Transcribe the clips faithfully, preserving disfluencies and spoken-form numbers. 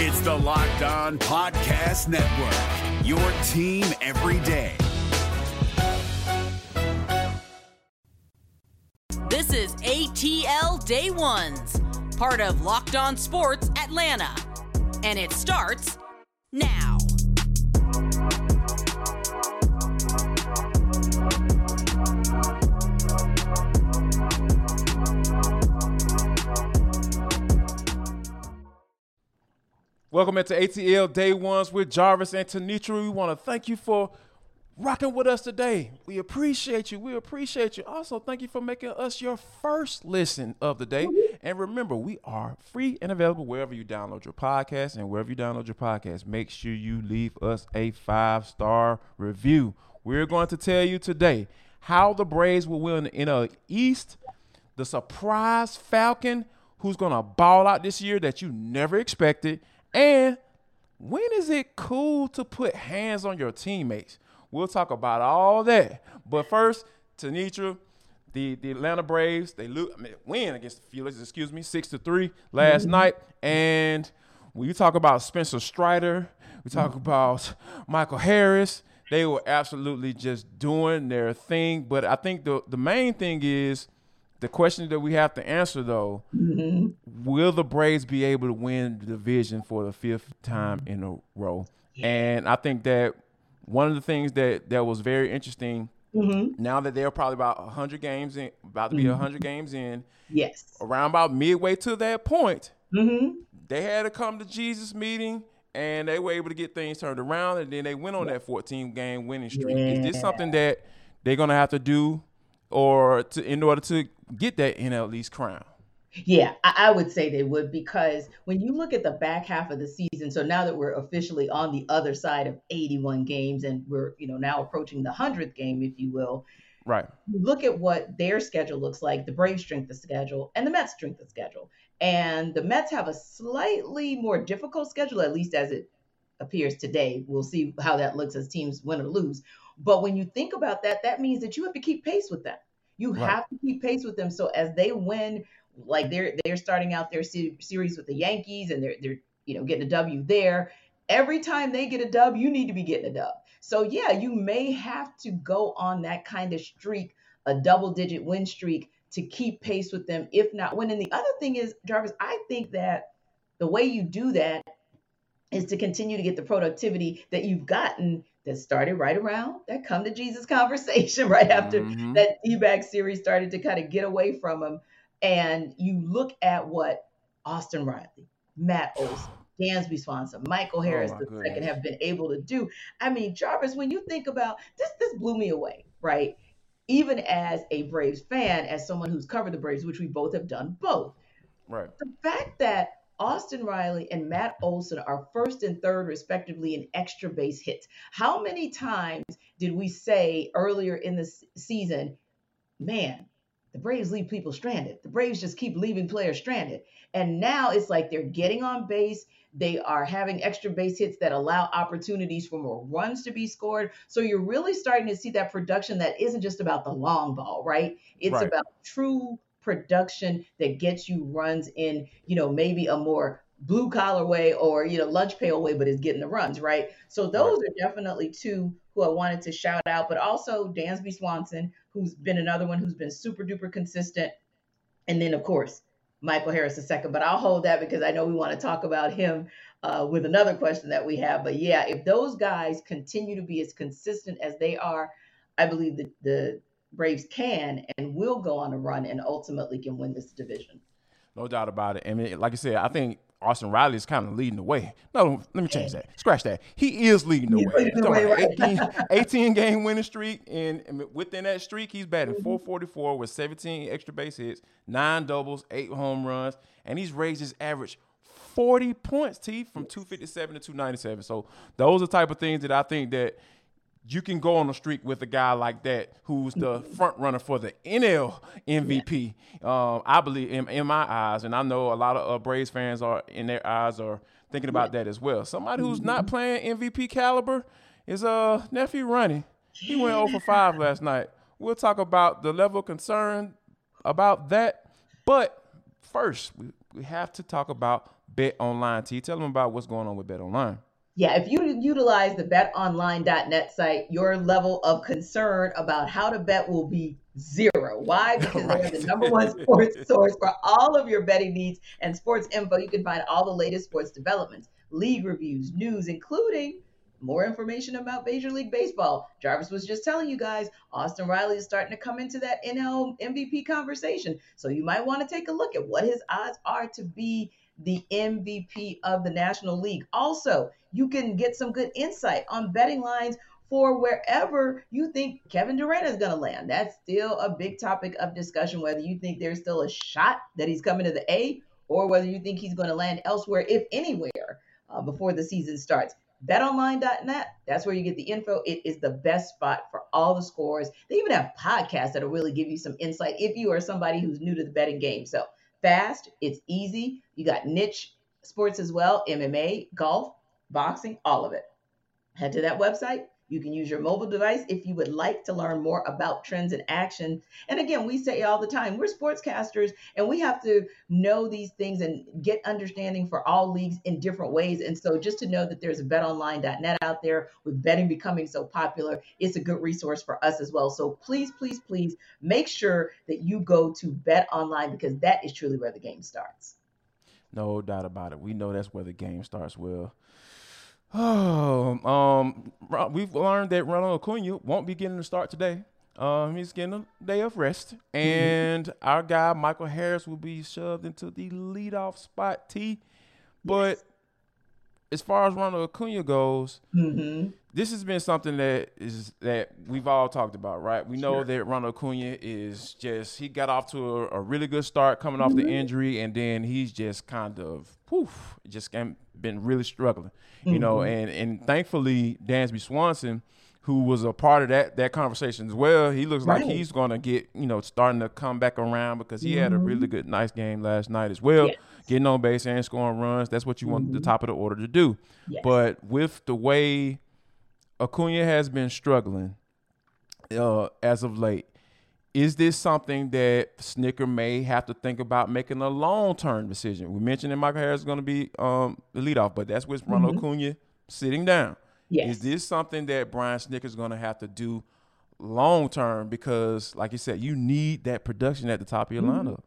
It's the Locked On Podcast Network, your team every day. This is A T L Day Ones, part of Locked On Sports Atlanta, and it starts now. Welcome back to A T L Day Ones with Jarvis and Tenitra. We want to thank you for rocking with us today. We appreciate you. We appreciate you. Also, thank you for making us your first listen of the day. And remember, we are free and available wherever you download your podcast. And wherever you download your podcast, make sure you leave us a five-star review. We're going to tell you today how the Braves will win in the East, the surprise Falcon who's going to ball out this year that you never expected, and when is it cool to put hands on your teammates? We'll talk about all that. But first, Tenitra, the, the Atlanta Braves, they lose, I mean, win against the Phillies, excuse me, six to three last mm-hmm. night. And when you talk about Spencer Strider, we talk mm-hmm. about Michael Harris, they were absolutely just doing their thing. But I think the, the main thing is, the question that we have to answer, though, mm-hmm. will the Braves be able to win the division for the fifth time in a row? Yeah. And I think that one of the things that, that was very interesting, mm-hmm. now that they're probably about one hundred games in, about to be mm-hmm. one hundred games in, yes, around about midway to that point, mm-hmm. they had a come to Jesus meeting, and they were able to get things turned around, and then they went on yeah. that fourteen-game winning streak. Yeah. Is this something that they're going to have to do or to in order to get that N L East crown? Yeah, I, I would say they would, because when you look at the back half of the season, so now that we're officially on the other side of eighty-one games and we're, you know, now approaching the hundredth game, if you will, right? Look at what their schedule looks like, the Braves' strength of schedule and the Mets' strength of schedule. And the Mets have a slightly more difficult schedule, at least as it appears today. We'll see how that looks as teams win or lose. But when you think about that, that means that you have to keep pace with them. You right. have to keep pace with them. So as they win, like they're they're starting out their se- series with the Yankees, and they're they're you know getting a W there. Every time they get a dub, you need to be getting a dub. So yeah, you may have to go on that kind of streak, a double-digit win streak, to keep pace with them, if not win. And the other thing is, Jarvis, I think that the way you do that is to continue to get the productivity that you've gotten that started right around that come to Jesus conversation right after mm-hmm. that D-back series started to kind of get away from him. And you look at what Austin Riley, Matt Olson, Dansby Swanson, Michael Harris oh the second have been able to do. I mean, Jarvis, when you think about this, this blew me away, right? Even as a Braves fan, as someone who's covered the Braves, which we both have done both. Right. The fact that Austin Riley and Matt Olson are first and third, respectively, in extra base hits. How many times did we say earlier in the season, man, the Braves leave people stranded. The Braves just keep leaving players stranded. And now it's like they're getting on base. They are having extra base hits that allow opportunities for more runs to be scored. So you're really starting to see that production that isn't just about the long ball, right? It's right. about true production that gets you runs in, you know, maybe a more blue collar way or, you know, lunch pail way, but is getting the runs, right? So those right. are definitely two who I wanted to shout out, but also Dansby Swanson, who's been another one who's been super duper consistent. And then of course, Michael Harris the second, but I'll hold that because I know we want to talk about him uh, with another question that we have. But yeah, if those guys continue to be as consistent as they are, I believe that the Braves can and will go on a run and ultimately can win this division. No doubt about it. I mean, like I said, I think Austin Riley is kind of leading the way. No, let me change that. Scratch that. He is leading the he's way. Leading the way right? eighteen, eighteen game winning streak, and, and within that streak, he's batting mm-hmm. four forty-four with seventeen extra base hits, nine doubles, eight home runs, and he's raised his average forty points, T, from two fifty-seven to two ninety-seven. So those are the type of things that I think that you can go on a streak with a guy like that who's the front runner for the N L M V P. Yeah. Um, I believe in, in my eyes, and I know a lot of uh, Braves fans are in their eyes are thinking about yeah. that as well. Somebody who's mm-hmm. not playing M V P caliber is uh nephew Ronnie. He went oh for five last night. We'll talk about the level of concern about that. But first, we, we have to talk about BetOnline. T, tell them about what's going on with BetOnline. Yeah, if you utilize the bet online dot net site, your level of concern about how to bet will be zero. Why? Because right. They're the number one sports source for all of your betting needs and sports info. You can find all the latest sports developments, league reviews, news, including more information about Major League Baseball. Jarvis was just telling you guys, Austin Riley is starting to come into that N L M V P conversation. So you might want to take a look at what his odds are to be the M V P of the National League. Also, you can get some good insight on betting lines for wherever you think Kevin Durant is going to land. That's still a big topic of discussion, whether you think there's still a shot that he's coming to the A or whether you think he's going to land elsewhere, if anywhere, uh, before the season starts. bet online dot net, that's where you get the info. It is the best spot for all the scores. They even have podcasts that'll really give you some insight if you are somebody who's new to the betting game. So fast, it's easy. You got niche sports as well, M M A, golf, boxing, all of it. Head to that website. You can use your mobile device if you would like to learn more about trends in action. And again, we say all the time, we're sportscasters and we have to know these things and get understanding for all leagues in different ways. And so just to know that there's a bet online dot net out there with betting becoming so popular, it's a good resource for us as well. So please, please, please make sure that you go to BetOnline because that is truly where the game starts. No doubt about it. We know that's where the game starts, Will. Oh, um, we've learned that Ronald Acuña won't be getting a start today. Um, he's getting a day of rest, and mm-hmm. our guy Michael Harris will be shoved into the leadoff spot. T, but yes. As far as Ronald Acuña goes, mm-hmm. this has been something that is that we've all talked about, right? We know sure. that Ronald Acuña is just he got off to a, a really good start coming off mm-hmm. the injury, and then he's just kind of poof, just been really struggling, you mm-hmm. know. And and thankfully, Dansby Swanson, who was a part of that that conversation as well, he looks right. like he's going to get you know starting to come back around because he mm-hmm. had a really good nice game last night as well. Yes. Getting on base and scoring runs, that's what you want mm-hmm. the top of the order to do. Yes. But with the way Acuña has been struggling uh, as of late, is this something that Snitker may have to think about making a long-term decision? We mentioned that Michael Harris is going to be um, the leadoff, but that's with Ronald mm-hmm. Acuña sitting down. Yes. Is this something that Brian Snitker is going to have to do long-term? Because, like you said, you need that production at the top of your mm-hmm. lineup.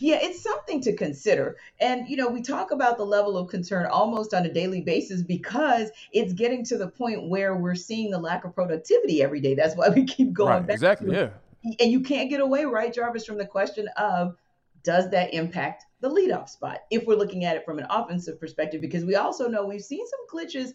Yeah, it's something to consider. And, you know, we talk about the level of concern almost on a daily basis because it's getting to the point where we're seeing the lack of productivity every day. That's why we keep going right, back. Exactly, to it. Yeah. And you can't get away, right, Jarvis, from the question of, does that impact the leadoff spot if we're looking at it from an offensive perspective? Because we also know we've seen some glitches,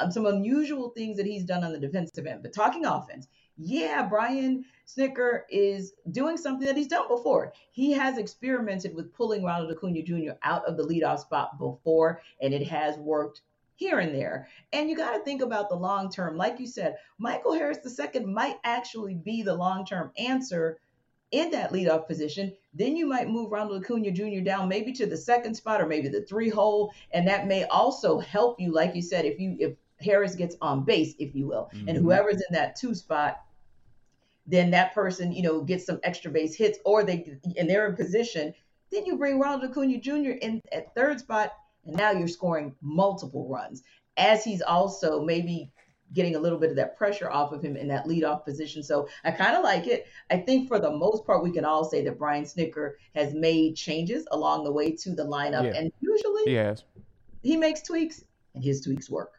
um, some unusual things that he's done on the defensive end. But talking offense, yeah, Brian Snitker is doing something that he's done before. He has experimented with pulling Ronald Acuña Junior out of the leadoff spot before, and it has worked here and there. And you got to think about the long term. Like you said, Michael Harris the second might actually be the long term answer in that leadoff position. Then you might move Ronald Acuña Junior down maybe to the second spot or maybe the three hole, and that may also help you, like you said, if you if Harris gets on base, if you will, mm-hmm. and whoever's in that two spot, then that person, you know, gets some extra base hits or they and they're in position. Then you bring Ronald Acuña Junior in at third spot, and now you're scoring multiple runs as he's also maybe getting a little bit of that pressure off of him in that leadoff position. So I kind of like it. I think for the most part, we can all say that Brian Snitker has made changes along the way to the lineup. Yeah. And usually he, has. he makes tweaks and his tweaks work.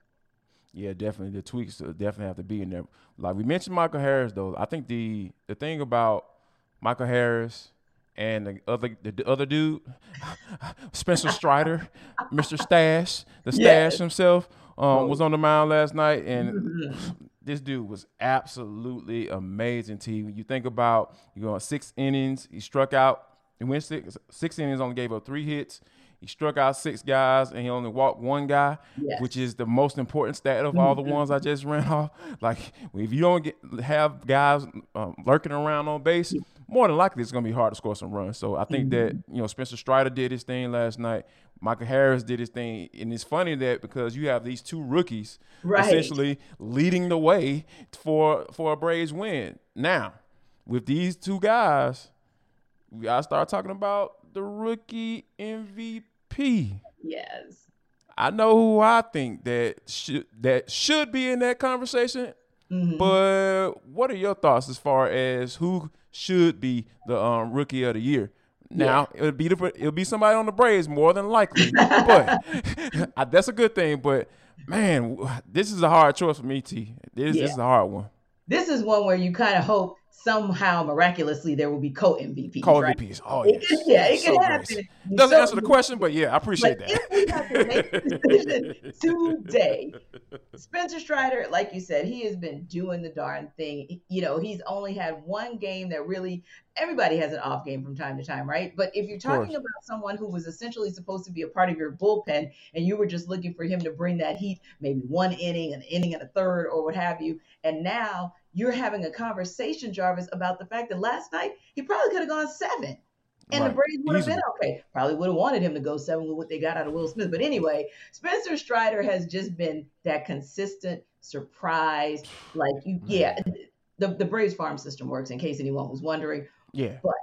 Yeah, definitely. The tweaks definitely have to be in there. Like we mentioned Michael Harris, though. I think the the thing about Michael Harris and the other the other dude, Spencer Strider, Mister Stash, the Stash yeah. himself, um, was on the mound last night. And mm-hmm. this dude was absolutely amazing, T. When you think about you going six innings, he struck out. He went six, six innings, only gave up three hits. He struck out six guys, and he only walked one guy, yes. which is the most important stat of all the ones I just ran off. Like, if you don't get, have guys um, lurking around on base, more than likely it's going to be hard to score some runs. So I think mm-hmm. that, you know, Spencer Strider did his thing last night. Michael Harris did his thing. And it's funny that because you have these two rookies right. essentially leading the way for, for a Braves win. Now, with these two guys, we got to start talking about the rookie M V P. Yes. I know who I think that should that should be in that conversation. Mm-hmm. But what are your thoughts as far as who should be the um, rookie of the year? Now yeah. it'll be the, it'll be somebody on the Braves more than likely, but that's a good thing. But man, this is a hard choice for me, T. This, yeah. this is a hard one. This is one where you kind of hope somehow miraculously there will be co-M V Ps. Co-M V Ps, right? Oh yes. yeah, it so can happen. Nice. Doesn't so, answer the question, but yeah, I appreciate that. If we have to make a decision today, Spencer Strider, like you said, he has been doing the darn thing. You know, he's only had one game that really. Everybody has an off game from time to time, right? But if you're talking about someone who was essentially supposed to be a part of your bullpen and you were just looking for him to bring that heat, maybe one inning, an inning and a third or what have you, and now you're having a conversation, Jarvis, about the fact that last night he probably could have gone seven. And right. the Braves would have been okay. Probably would have wanted him to go seven with what they got out of Will Smith. But anyway, Spencer Strider has just been that consistent surprise. Like, you, yeah, the, the Braves farm system works, in case anyone was wondering. Yeah. But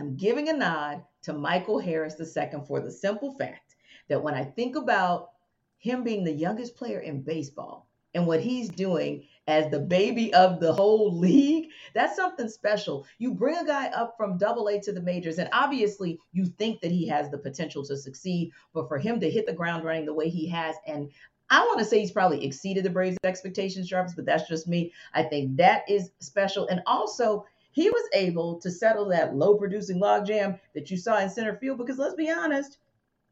I'm giving a nod to Michael Harris the second for the simple fact that when I think about him being the youngest player in baseball and what he's doing as the baby of the whole league, that's something special. You bring a guy up from double A to the majors, and obviously you think that he has the potential to succeed, but for him to hit the ground running the way he has, and I want to say he's probably exceeded the Braves' expectations, Jarvis, but that's just me. I think that is special. And also, he was able to settle that low-producing logjam that you saw in center field because, let's be honest,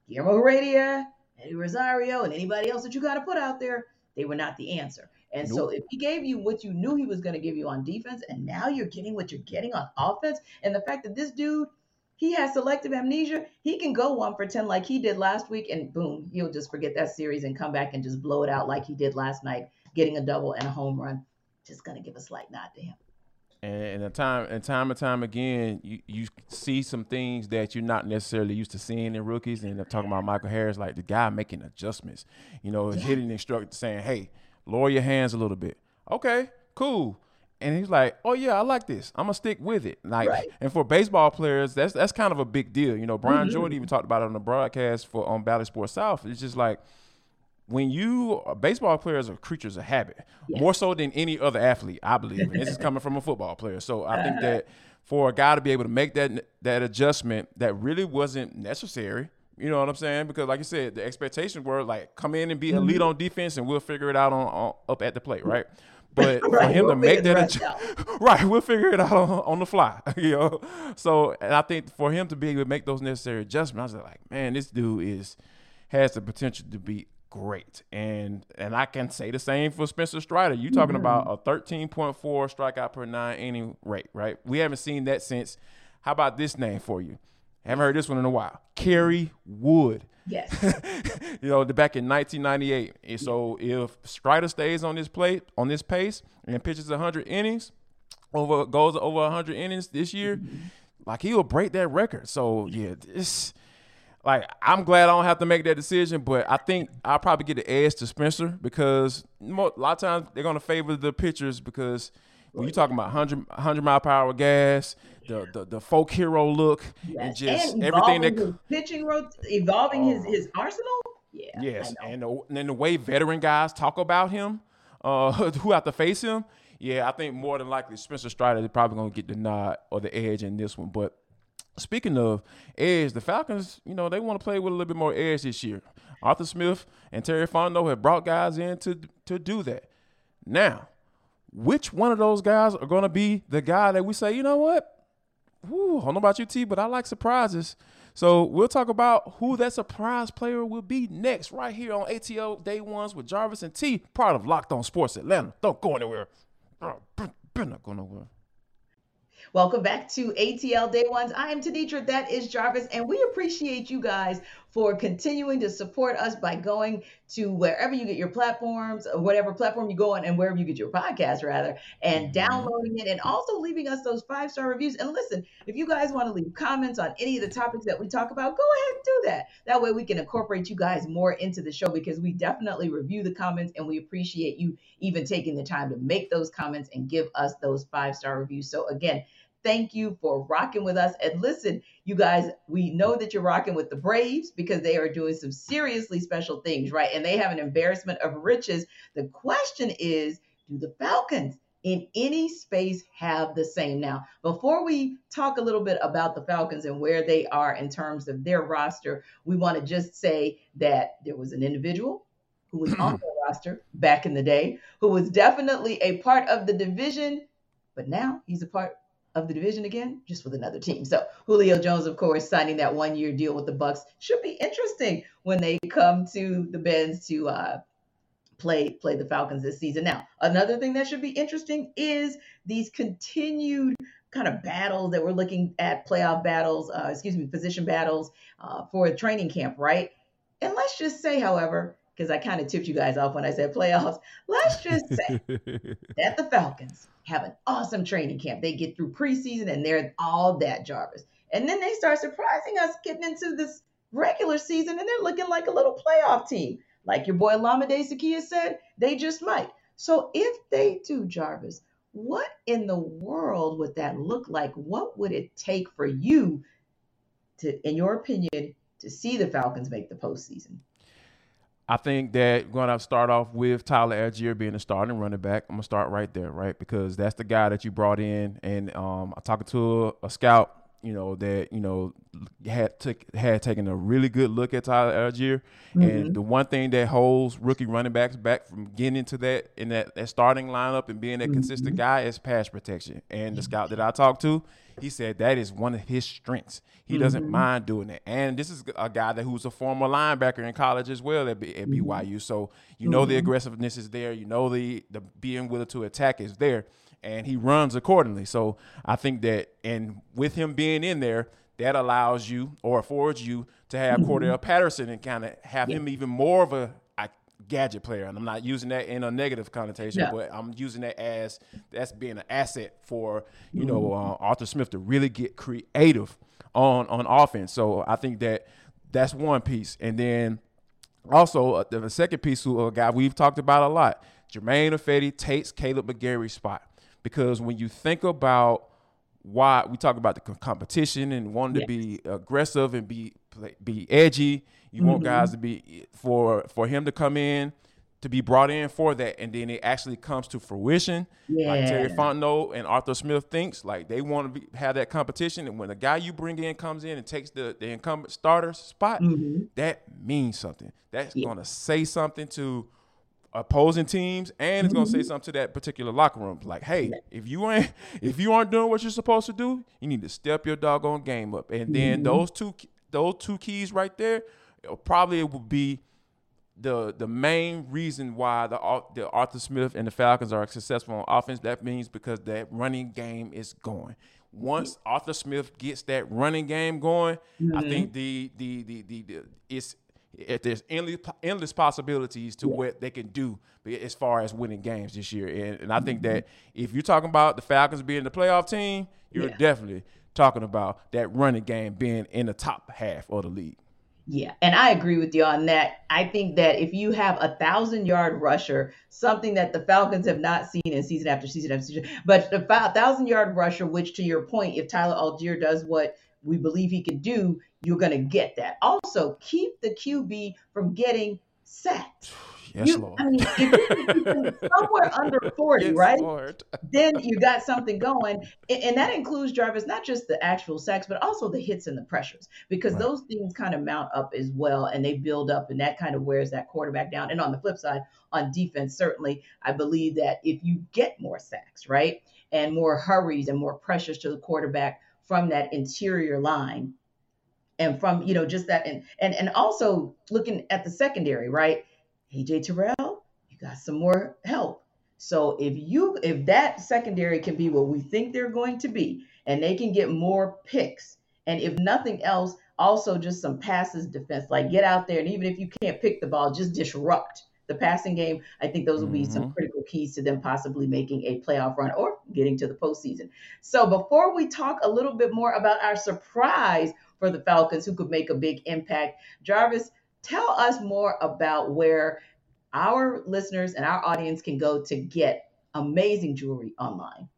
Guillermo Heredia, Eddie Rosario, and anybody else that you got to put out there, they were not the answer. And nope. so if he gave you what you knew he was going to give you on defense, and now you're getting what you're getting on offense, and the fact that this dude, he has selective amnesia, he can go one for ten like he did last week, and boom, he'll just forget that series and come back and just blow it out like he did last night, getting a double and a home run. Just going to give a slight nod to him. And, and time and time and time again, you, you see some things that you're not necessarily used to seeing in rookies. And I'm talking about Michael Harris, like the guy making adjustments, you know, yeah. hitting instructor saying, hey, lower your hands a little bit. Okay, cool. And he's like, oh, yeah, I like this. I'm going to stick with it. Like, right. And for baseball players, that's that's kind of a big deal. You know, Brian mm-hmm. Jordan even talked about it on the broadcast for on Bally Sports South. It's just like, when you – baseball players are creatures of habit, yes. more so than any other athlete, I believe. And this is coming from a football player. So I think that for a guy to be able to make that that adjustment that really wasn't necessary, you know what I'm saying? Because, like I said, the expectations were, like, come in and be elite mm-hmm. on defense and we'll figure it out on, on up at the plate, right? But right, for him we'll to make that adjustment – right, we'll figure it out on, on the fly, you know? So and I think for him to be able to make those necessary adjustments, I was like, man, this dude is has the potential to be – great. And and I can say the same for Spencer Strider. You're talking mm-hmm. about a thirteen point four strikeout per nine inning rate, right? We haven't seen that since. How about this name for you? Haven't heard this one in a while. Kerry Wood. Yes. You know, the back in nineteen ninety-eight. And so if Strider stays on this plate, on this pace, and pitches one hundred innings, over goes over one hundred innings this year, mm-hmm. like he'll break that record. So, yeah, this – like, I'm glad I don't have to make that decision, but I think I'll probably get the edge to Spencer because more, a lot of times they're going to favor the pitchers because when you're talking about one hundred, one hundred mile per hour gas, the the, the folk hero look, yes. and just and everything that his pitching road, evolving uh, his, his arsenal. Yeah. Yes, and, the, and then the way veteran guys talk about him, uh, who have to face him. Yeah, I think more than likely Spencer Strider is probably going to get the nod or the edge in this one, but. Speaking of edge, the Falcons, you know, they want to play with a little bit more edge this year. Arthur Smith and Terry Fontenot have brought guys in to, to do that. Now, which one of those guys are going to be the guy that we say, you know what? Whew, I don't know about you, T, but I like surprises. So we'll talk about who that surprise player will be next right here on A T L Day Ones with Jarvis and T, part of Locked On Sports Atlanta. Don't go anywhere. Better not go nowhere. Welcome back to A T L Day Ones. I am Tenitra, that is Jarvis, and we appreciate you guys for continuing to support us by going to wherever you get your platforms, whatever platform you go on, and wherever you get your podcast, rather, and downloading it, and also leaving us those five-star reviews. And listen, if you guys want to leave comments on any of the topics that we talk about, go ahead and do that. That way we can incorporate you guys more into the show because we definitely review the comments, and we appreciate you even taking the time to make those comments and give us those five-star reviews. So again, Thank you for rocking with us. And listen, you guys, we know that you're rocking with the Braves because they are doing some seriously special things, right? And they have an embarrassment of riches. The question is, do the Falcons in any space have the same? Now, before we talk a little bit about the Falcons and where they are in terms of their roster, we want to just say that there was an individual who was on the roster back in the day, who was definitely a part of the division, but now he's a part of the division again, just with another team. So Julio Jones, of course, signing that one-year deal with the Bucks. Should be interesting when they come to the Benz to uh, play play the Falcons this season. Now, another thing that should be interesting is these continued kind of battles that we're looking at, playoff battles, uh, excuse me, position battles uh, for a training camp, right? And let's just say, however, because I kind of tipped you guys off when I said playoffs, let's just say that the Falcons have an awesome training camp. They get through preseason and they're all that, Jarvis. And then they start surprising us getting into this regular season and they're looking like a little playoff team. Like your boy Lamade Sakia said, they just might. So if they do, Jarvis, what in the world would that look like? What would it take for you to, in your opinion, to see the Falcons make the postseason? I think that we're going to start off with Tyler Allgeier being a starting running back. I'm going to start right there, right? Because that's the guy that you brought in. And um, I talked to a, a scout, you know, that, you know, had t- had taken a really good look at Tyler Allgeier. Mm-hmm. And the one thing that holds rookie running backs back from getting into that, in that, that starting lineup and being that mm-hmm. consistent guy is pass protection. And the scout that I talked to, he said that is one of his strengths. He mm-hmm. doesn't mind doing it. And this is a guy that who's a former linebacker in college as well at, B- at mm-hmm. B Y U. So, you know, mm-hmm. the aggressiveness is there. You know, the, the being willing to attack is there. And he runs accordingly. So I think that, and with him being in there, that allows you or affords you to have mm-hmm. Cordell Patterson and kind of have yeah. him even more of a, a gadget player. And I'm not using that in a negative connotation, yeah. but I'm using that as that's being an asset for, you mm-hmm. know, uh, Arthur Smith to really get creative on, on offense. So I think that that's one piece. And then also uh, the second piece, who a guy we've talked about a lot, Jermaine Ifedi takes Caleb McGarry's spot. Because when you think about why we talk about the competition and wanting yes. to be aggressive and be be edgy, you mm-hmm. want guys to be for for him to come in, to be brought in for that, and then it actually comes to fruition. Yeah. Like Terry Fontenot and Arthur Smith thinks, like they want to be, have that competition, and when the guy you bring in comes in and takes the, the incumbent starter spot, mm-hmm. that means something. That's yeah. going to say something to opposing teams, and it's gonna say something to that particular locker room. Like, hey, yeah. if you ain't if you aren't doing what you're supposed to do, you need to step your doggone game up. And then mm-hmm. those two those two keys right there, probably it would be the the main reason why the the Arthur Smith and the Falcons are successful on offense. That means because that running game is going. Once yeah. Arthur Smith gets that running game going, mm-hmm. I think the the the the, the it's. If there's endless, endless possibilities to yeah. what they can do as far as winning games this year. And, and I think that if you're talking about the Falcons being the playoff team, you're yeah. definitely talking about that running game being in the top half of the league. Yeah, and I agree with you on that. I think that if you have a thousand-yard rusher, something that the Falcons have not seen in season after season after season, but the thousand-yard rusher, which to your point, if Tyler Allgeier does what we believe he can do, you're going to get that. Also, keep the Q B from getting sacked. Yes, you, Lord. I mean, if you're somewhere under forty, yes, right? Lord. Then you got something going. And, and that includes, Jarvis, not just the actual sacks, but also the hits and the pressures, because right. those things kind of mount up as well, and they build up, and that kind of wears that quarterback down. And on the flip side, on defense, certainly, I believe that if you get more sacks, right, and more hurries and more pressures to the quarterback from that interior line, and from, you know, just that, and and and also looking at the secondary, right? A J Terrell, you got some more help. So if you if that secondary can be what we think they're going to be, and they can get more picks, and if nothing else, also just some passes defense, like get out there, and even if you can't pick the ball, just disrupt the passing game. I think those will be mm-hmm. some critical keys to them possibly making a playoff run or getting to the postseason. So before we talk a little bit more about our surprise for the Falcons who could make a big impact, Jarvis, tell us more about where our listeners and our audience can go to get amazing jewelry online.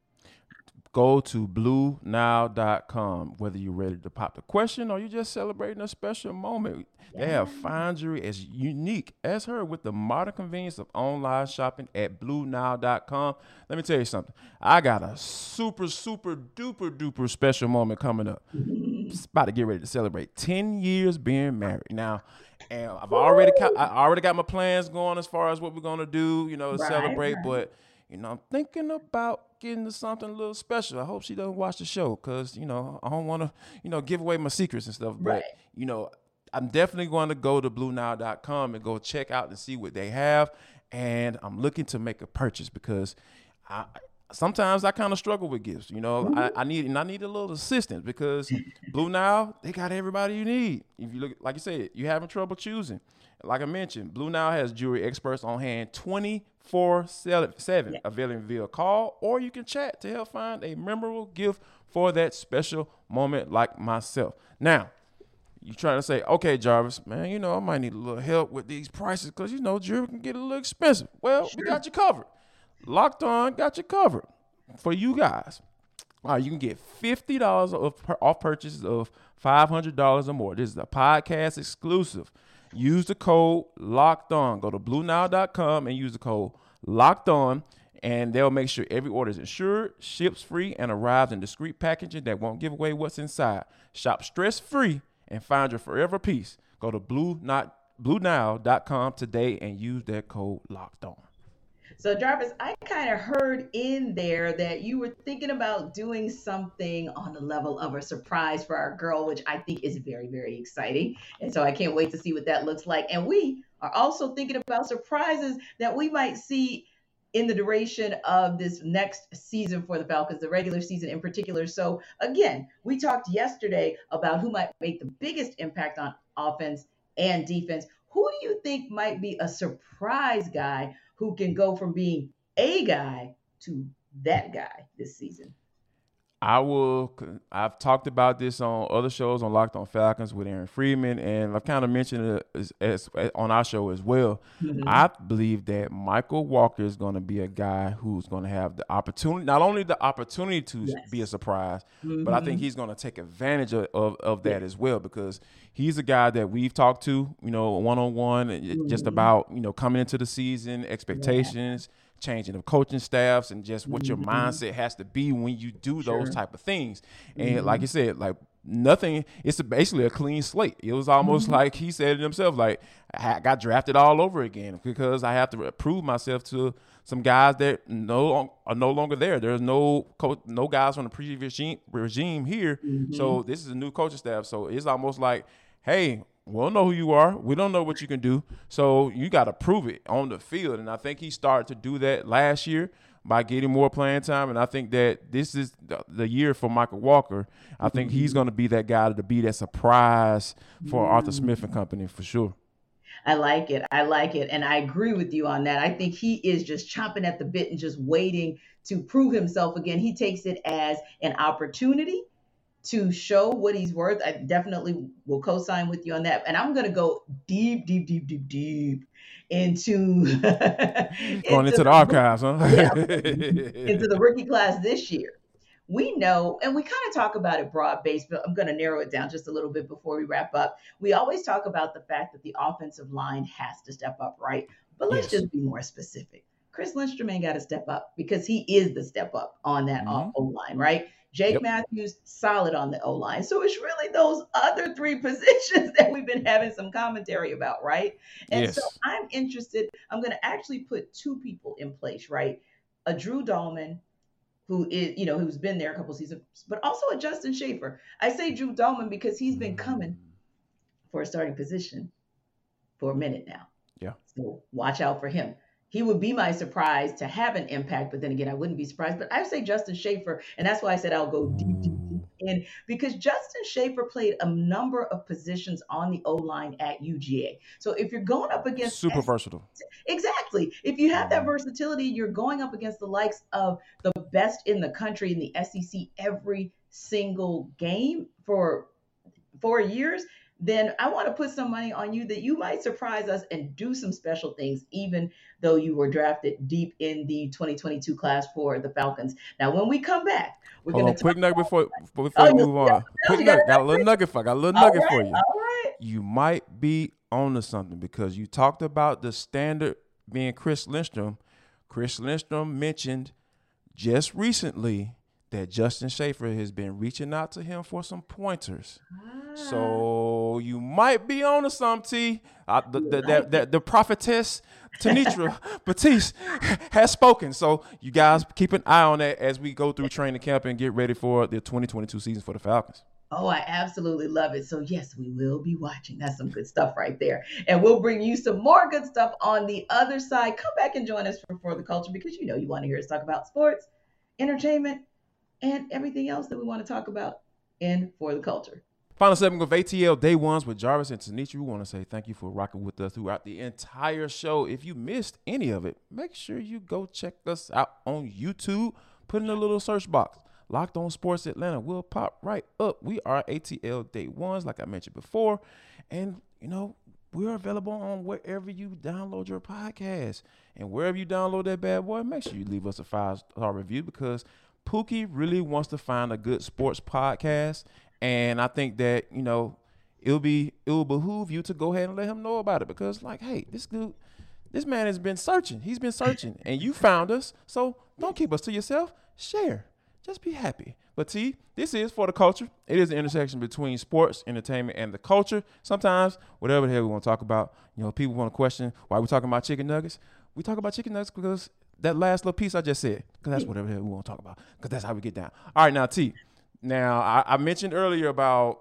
Go to blue nile dot com, whether you're ready to pop the question or you're just celebrating a special moment. Yeah. They have fine jewelry as unique as her with the modern convenience of online shopping at blue nile dot com. Let me tell you something. I got a super, super, duper, duper special moment coming up. Just about to get ready to celebrate ten years being married. Now, and I've already got, I already got my plans going as far as what we're going to do, you know, to right, celebrate, right. but... You know, I'm thinking about getting to something a little special. I hope she doesn't watch the show because, you know, I don't want to, you know, give away my secrets and stuff. Right. But, you know, I'm definitely going to go to blue nile dot com and go check out and see what they have. And I'm looking to make a purchase because I sometimes I kind of struggle with gifts. You know, mm-hmm. I, I need and I need a little assistance because Blue Nile, they got everybody you need. If you look, like you said, you're having trouble choosing. Like I mentioned, Blue Nile has jewelry experts on hand twenty-four seven, yeah. Available via call, or you can chat to help find a memorable gift for that special moment like myself. Now, you're trying to say, okay, Jarvis, man, you know, I might need a little help with these prices because, you know, jewelry can get a little expensive. Well, sure. We got you covered. Locked On got you covered for you guys. All right, you can get fifty dollars off, off purchases of five hundred dollars or more. This is a podcast exclusive. Use the code Locked On. Go to blue nile dot com and use the code Locked On, and they'll make sure every order is insured, ships free, and arrives in discreet packaging that won't give away what's inside. Shop stress-free and find your forever peace. Go to blue nile dot com today and use that code Locked On. So, Jarvis, I kind of heard in there that you were thinking about doing something on the level of a surprise for our girl, which I think is very, very exciting. And so I can't wait to see what that looks like. And we are also thinking about surprises that we might see in the duration of this next season for the Falcons, the regular season in particular. So, again, we talked yesterday about who might make the biggest impact on offense and defense. Who do you think might be a surprise guy who can go from being a guy to that guy this season? I will. I've talked about this on other shows on Locked On Falcons with Aaron Freeman, and I've kind of mentioned it as, as, as, on our show as well. Mm-hmm. I believe that Michael Walker is going to be a guy who's going to have the opportunity, not only the opportunity to yes. be a surprise, mm-hmm. but I think he's going to take advantage of, of, of that yeah. as well, because he's a guy that we've talked to, you know, one-on-one, mm-hmm. just about, you know, coming into the season, expectations, yeah. changing of coaching staffs and just what your mm-hmm. mindset has to be when you do sure. those type of things. And mm-hmm. like you said, like nothing, it's basically a clean slate. It was almost mm-hmm. like he said it himself, like I got drafted all over again because I have to prove myself to some guys that no are no longer there. There's no coach, no guys from the previous regime here. Mm-hmm. So this is a new coaching staff. So it's almost like, hey, we don't know who you are. We don't know what you can do. So you got to prove it on the field. And I think he started to do that last year by getting more playing time. And I think that this is the year for Michael Walker. I think he's going to be that guy to be that surprise for Arthur Smith and company for sure. I like it. I like it. And I agree with you on that. I think he is just chomping at the bit and just waiting to prove himself again. He takes it as an opportunity to show what he's worth. I definitely will co-sign with you on that. And I'm going to go deep, deep, deep, deep, deep into... into going into the, the archives, huh? Yeah, into the rookie class this year. We know, and we kind of talk about it broad-based, but I'm going to narrow it down just a little bit before we wrap up. We always talk about the fact that the offensive line has to step up, right? But let's yes. just be more specific. Chris Lindstrom ain't got to step up because he is the step up on that mm-hmm. O-line, right? Jake yep. Matthews, solid on the O-line. So it's really those other three positions that we've been having some commentary about, right? And yes. so I'm interested. I'm going to actually put two people in place, right? A Drew Dahlman, who is, you know, who's been there a couple seasons, but also a Justin Schaefer. I say Drew Dahlman because he's been coming for a starting position for a minute now. Yeah. So watch out for him. He would be my surprise to have an impact, but then again, I wouldn't be surprised. But I say Justin Schaefer, and that's why I said I'll go deep, deep, deep in, because Justin Schaefer played a number of positions on the O-line at U G A. So if you're going up against... Super S- versatile. Exactly. If you have that versatility, you're going up against the likes of the best in the country in the S E C every single game for four years. then I want to put some money on you that you might surprise us and do some special things, even though you were drafted deep in the twenty twenty-two class for the Falcons. Now, when we come back, we're going to quick nugget before before oh, we move on. Quick nugget, got a little nugget for, got a little nugget for you. All right. You might be on to something because you talked about the standard being Chris Lindstrom. Chris Lindstrom mentioned just recently that Justin Schaefer has been reaching out to him for some pointers. Ah. So you might be on to something, T. Uh, the, the, the, the, the prophetess Tenitra Batiste has spoken. So you guys keep an eye on that as we go through training camp and get ready for the twenty twenty-two season for the Falcons. Oh, I absolutely love it. So, yes, we will be watching. That's some good stuff right there. And we'll bring you some more good stuff on the other side. Come back and join us for For the Culture, because you know you want to hear us talk about sports, entertainment, and everything else that we want to talk about in For the Culture. Final segment of A T L Day Ones with Jarvis and Tenitra. We want to say thank you for rocking with us throughout the entire show. If you missed any of it, make sure you go check us out on YouTube. Put in a little search box. Locked On Sports Atlanta will pop right up. We are A T L Day Ones, like I mentioned before. And, you know, we're available on wherever you download your podcast. And wherever you download that bad boy, make sure you leave us a five-star review, because Pookie really wants to find a good sports podcast. And I think that, you know, it'll be it'll behoove you to go ahead and let him know about it, because, like, hey, this dude, this man has been searching. He's been searching. And you found us. So don't keep us to yourself. Share. Just be happy. But, T, this is For the Culture. It is the intersection between sports, entertainment, and the culture. Sometimes, whatever the hell we want to talk about, you know, people want to question why we're talking about chicken nuggets. We talk about chicken nuggets because that last little piece I just said, because that's whatever the hell we want to talk about, because that's how we get down. All right, now, T, now I, I mentioned earlier about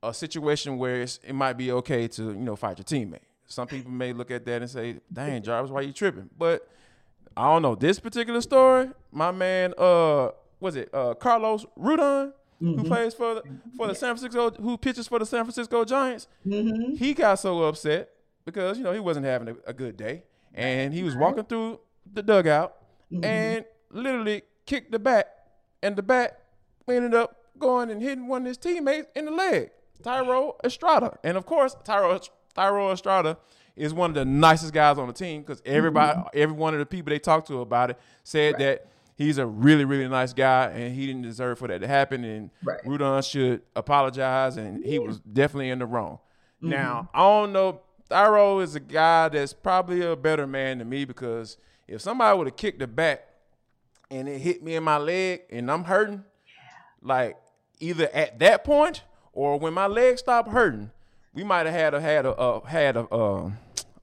a situation where it's, it might be okay to, you know, fight your teammate. Some people may look at that and say, dang, Jarvis, why you tripping? But I don't know. This particular story, my man, uh, was it uh, Carlos Rodon, mm-hmm. who plays for the, for the yeah. San Francisco, who pitches for the San Francisco Giants, mm-hmm. he got so upset because, you know, he wasn't having a, a good day, and he was walking through the dugout mm-hmm. and literally kicked the bat, and the bat ended up going and hitting one of his teammates in the leg, Thairo Estrada. And, of course, Thairo, Thairo Estrada is one of the nicest guys on the team, because everybody, mm-hmm. every one of the people they talked to about it said right. that he's a really, really nice guy, and he didn't deserve for that to happen, and right. Rodon should apologize, and he was definitely in the wrong. Mm-hmm. Now, I don't know. Thairo is a guy that's probably a better man than me, because if somebody would have kicked the bat and it hit me in my leg and I'm hurting, like either at that point or when my leg stopped hurting, we might have had a had a uh, had a, uh,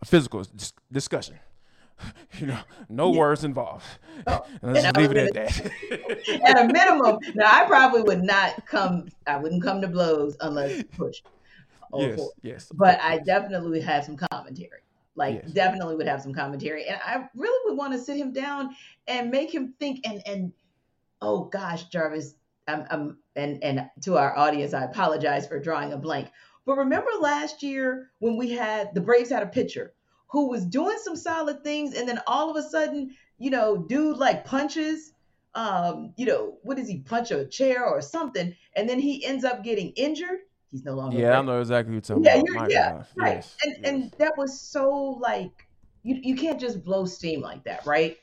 a physical dis- discussion. You know, no yeah. words involved. Oh, let's just leave it at that. At a minimum, now I probably would not come. I wouldn't come to blows unless pushed. Yes, forward. yes. But I definitely would have some commentary. Like, yes. definitely would have some commentary, and I really would want to sit him down and make him think. And and oh gosh, Jarvis, I'm, I'm and and to our audience, I apologize for drawing a blank. But remember last year when we had, the Braves had a pitcher who was doing some solid things, and then all of a sudden, you know, dude like punches, um, you know, what does he punch, a chair or something, and then he ends up getting injured. He's no longer. Yeah, playing. I know exactly what you're talking yeah, about. Yeah, God. right. Yes, and yes. and that was so, like, you you can't just blow steam like that, right?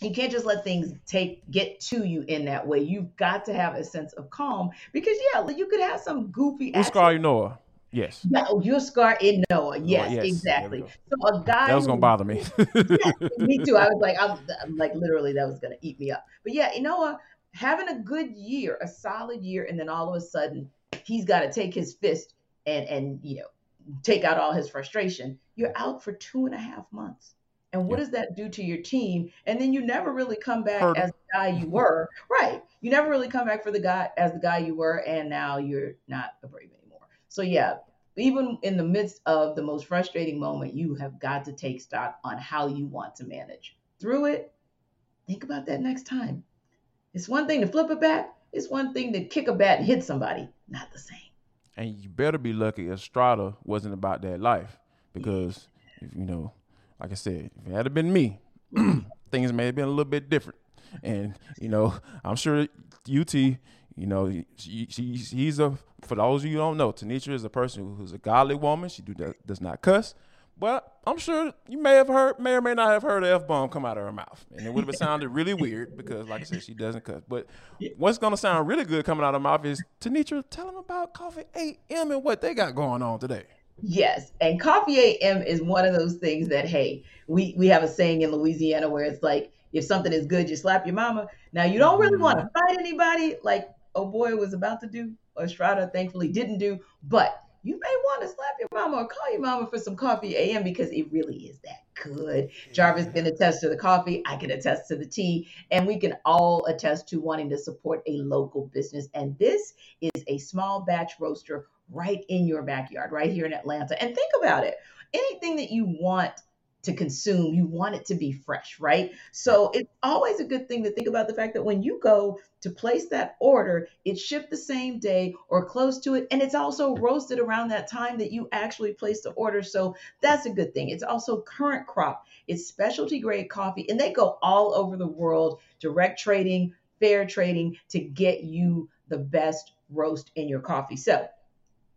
You can't just let things take get to you in that way. You've got to have a sense of calm, because, yeah, you could have some goofy action. Huascar Ynoa, yes. No, Huascar Ynoa, yes, yes, exactly. So a guy that was going to bother me. Yes, me too. I was like, I'm, I'm like, literally, that was going to eat me up. But, yeah, Ynoa having a good year, a solid year, and then all of a sudden he's got to take his fist and, and, you know, take out all his frustration. You're out for two and a half months. And what yeah. does that do to your team? And then you never really come back Hurt. as the guy you were. Right. You never really come back for the guy as the guy you were, and now you're not a Brave anymore. So, yeah, even in the midst of the most frustrating moment, you have got to take stock on how you want to manage through it. Think about that next time. It's one thing to flip a bat. It's one thing to kick a bat and hit somebody. Not the same. And you better be lucky Estrada wasn't about that life, because, if you know, like I said, if it had been me, things may have been a little bit different. And, you know, I'm sure U T, You know, he, she, she, he's a, for those of you who don't know, Tenitra is a person who's a godly woman. She do, does not cuss. But I'm sure you may have heard, may or may not have heard an F-bomb come out of her mouth. And it would have sounded really weird because, like I said, she doesn't cuss. But what's going to sound really good coming out of her mouth is, Tenitra, tell them about Coffee A M and what they got going on today. Yes, and Coffee A M is one of those things that, hey, we, we have a saying in Louisiana where it's like, if something is good, you slap your mama. Now, you don't really want to fight anybody like oh boy was about to do, or Estrada thankfully didn't do, but you may want to slap your mama or call your mama for some Coffee A M because it really is that good. Jarvis can attest to the coffee. I can attest to the tea. And we can all attest to wanting to support a local business. And this is a small batch roaster right in your backyard, right here in Atlanta. And think about it. Anything that you want to consume, you want it to be fresh, right? So it's always a good thing to think about the fact that when you go to place that order, it's shipped the same day or close to it. And it's also roasted around that time that you actually place the order. So that's a good thing. It's also current crop. It's specialty grade coffee. And they go all over the world, direct trading, fair trading, to get you the best roast in your coffee. So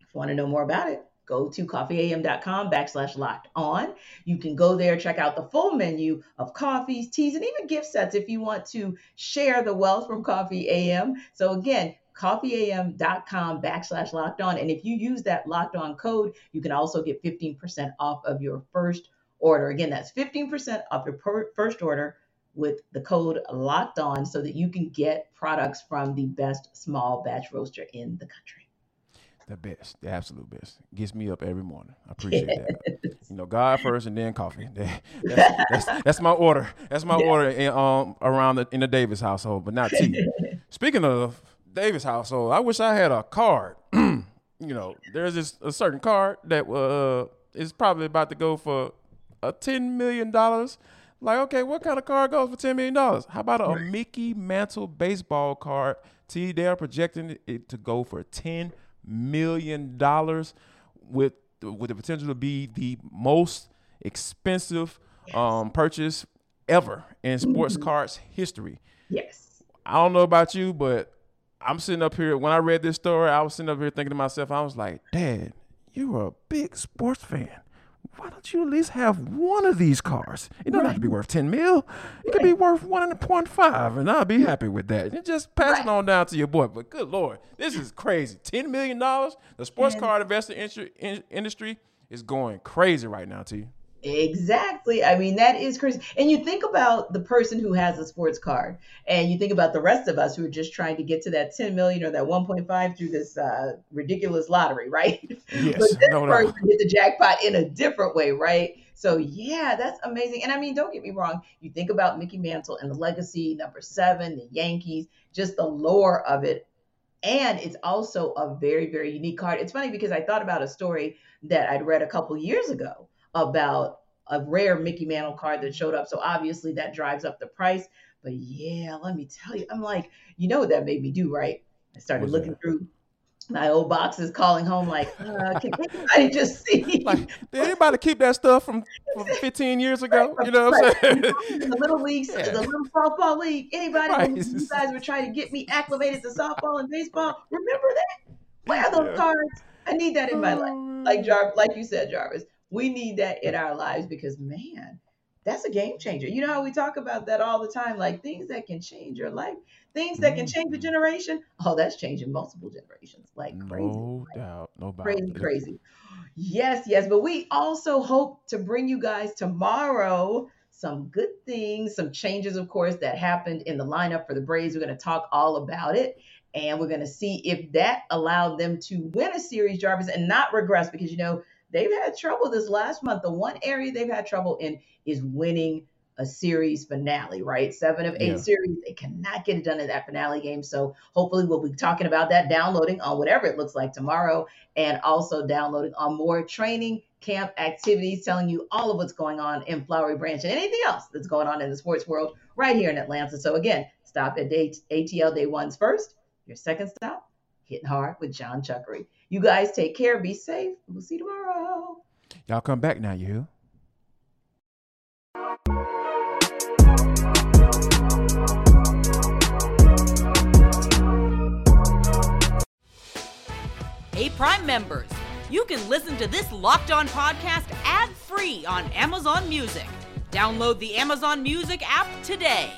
if you want to know more about it, go to coffeeam.com backslash locked on. You can go there, check out the full menu of coffees, teas, and even gift sets if you want to share the wealth from Coffee A M. So again, coffeeam.com backslash locked on. And if you use that locked on code, you can also get fifteen percent off of your first order. Again, that's fifteen percent off your per- first order with the code locked on so that you can get products from the best small batch roaster in the country. The best, the absolute best. Gets me up every morning. I appreciate yes. that. You know, God first and then coffee. That, that's, that's, that's my order. That's my yeah. order in, um, around the, in the Davis household, but not tea. Speaking of Davis household, I wish I had a card. You know, there's this a certain card that uh, is probably about to go for a ten million dollars. Like, okay, what kind of card goes for ten million dollars? How about a right. Mickey Mantle baseball card? T, they're projecting it to go for ten million dollars with with the potential to be the most expensive um purchase ever in sports mm-hmm. cards history. Yes. I don't know about you, but I'm sitting up here. When I read this story, I was sitting up here thinking to myself, I was like, Dad, you are a big sports fan. Why don't you at least have one of these cars? It doesn't right. have to be worth ten mil. It right. could be worth one point five, and I'll be happy with that. And just pass right. it on down to your boy. But good Lord, this is crazy. ten million dollars? The sports and card investor in- industry is going crazy right now, T. Exactly. I mean, that is crazy. And you think about the person who has a sports card, and you think about the rest of us who are just trying to get to that ten million or that one point five through this uh, ridiculous lottery, right? Yes. But this no, person no. hit the jackpot in a different way, right? So yeah, that's amazing. And I mean, don't get me wrong. You think about Mickey Mantle and the legacy, number seven, the Yankees, just the lore of it. And it's also a very, very unique card. It's funny because I thought about a story that I'd read a couple years ago about a rare Mickey Mantle card that showed up. So obviously that drives up the price. But yeah, let me tell you, I'm like, you know what that made me do, right? I started What's looking that? through my old boxes, calling home like, uh, can anybody just see? Like, did anybody keep that stuff from, from fifteen years ago? You know what I'm saying? In the little leagues, yeah. the little softball league, anybody right. you guys were trying to get me acclimated to softball and baseball, remember that? Where are those yeah. cards? I need that in my life. Like Jarvis, like you said, Jarvis. We need that in our lives because, man, that's a game changer. You know how we talk about that all the time, like things that can change your life, things that can change the generation. Oh, that's changing multiple generations, like crazy. No like, doubt. Nobody. Crazy, crazy. Yes, yes. But we also hope to bring you guys tomorrow some good things, some changes, of course, that happened in the lineup for the Braves. We're going to talk all about it. And we're going to see if that allowed them to win a series, Jarvis, and not regress because, you know, they've had trouble this last month. The one area they've had trouble in is winning a series finale, right? Seven of eight yeah. series. They cannot get it done in that finale game. So hopefully we'll be talking about that, downloading on whatever it looks like tomorrow, and also downloading on more training camp activities, telling you all of what's going on in Flowery Branch and anything else that's going on in the sports world right here in Atlanta. So again, stop at A T L Day Ones first. Your second stop, Hitting Hard with John Chuckery. You guys take care. Be safe. We'll see you tomorrow. Y'all come back now, you hear? Prime members, you can listen to this Locked On podcast ad-free on Amazon Music. Download the Amazon Music app today.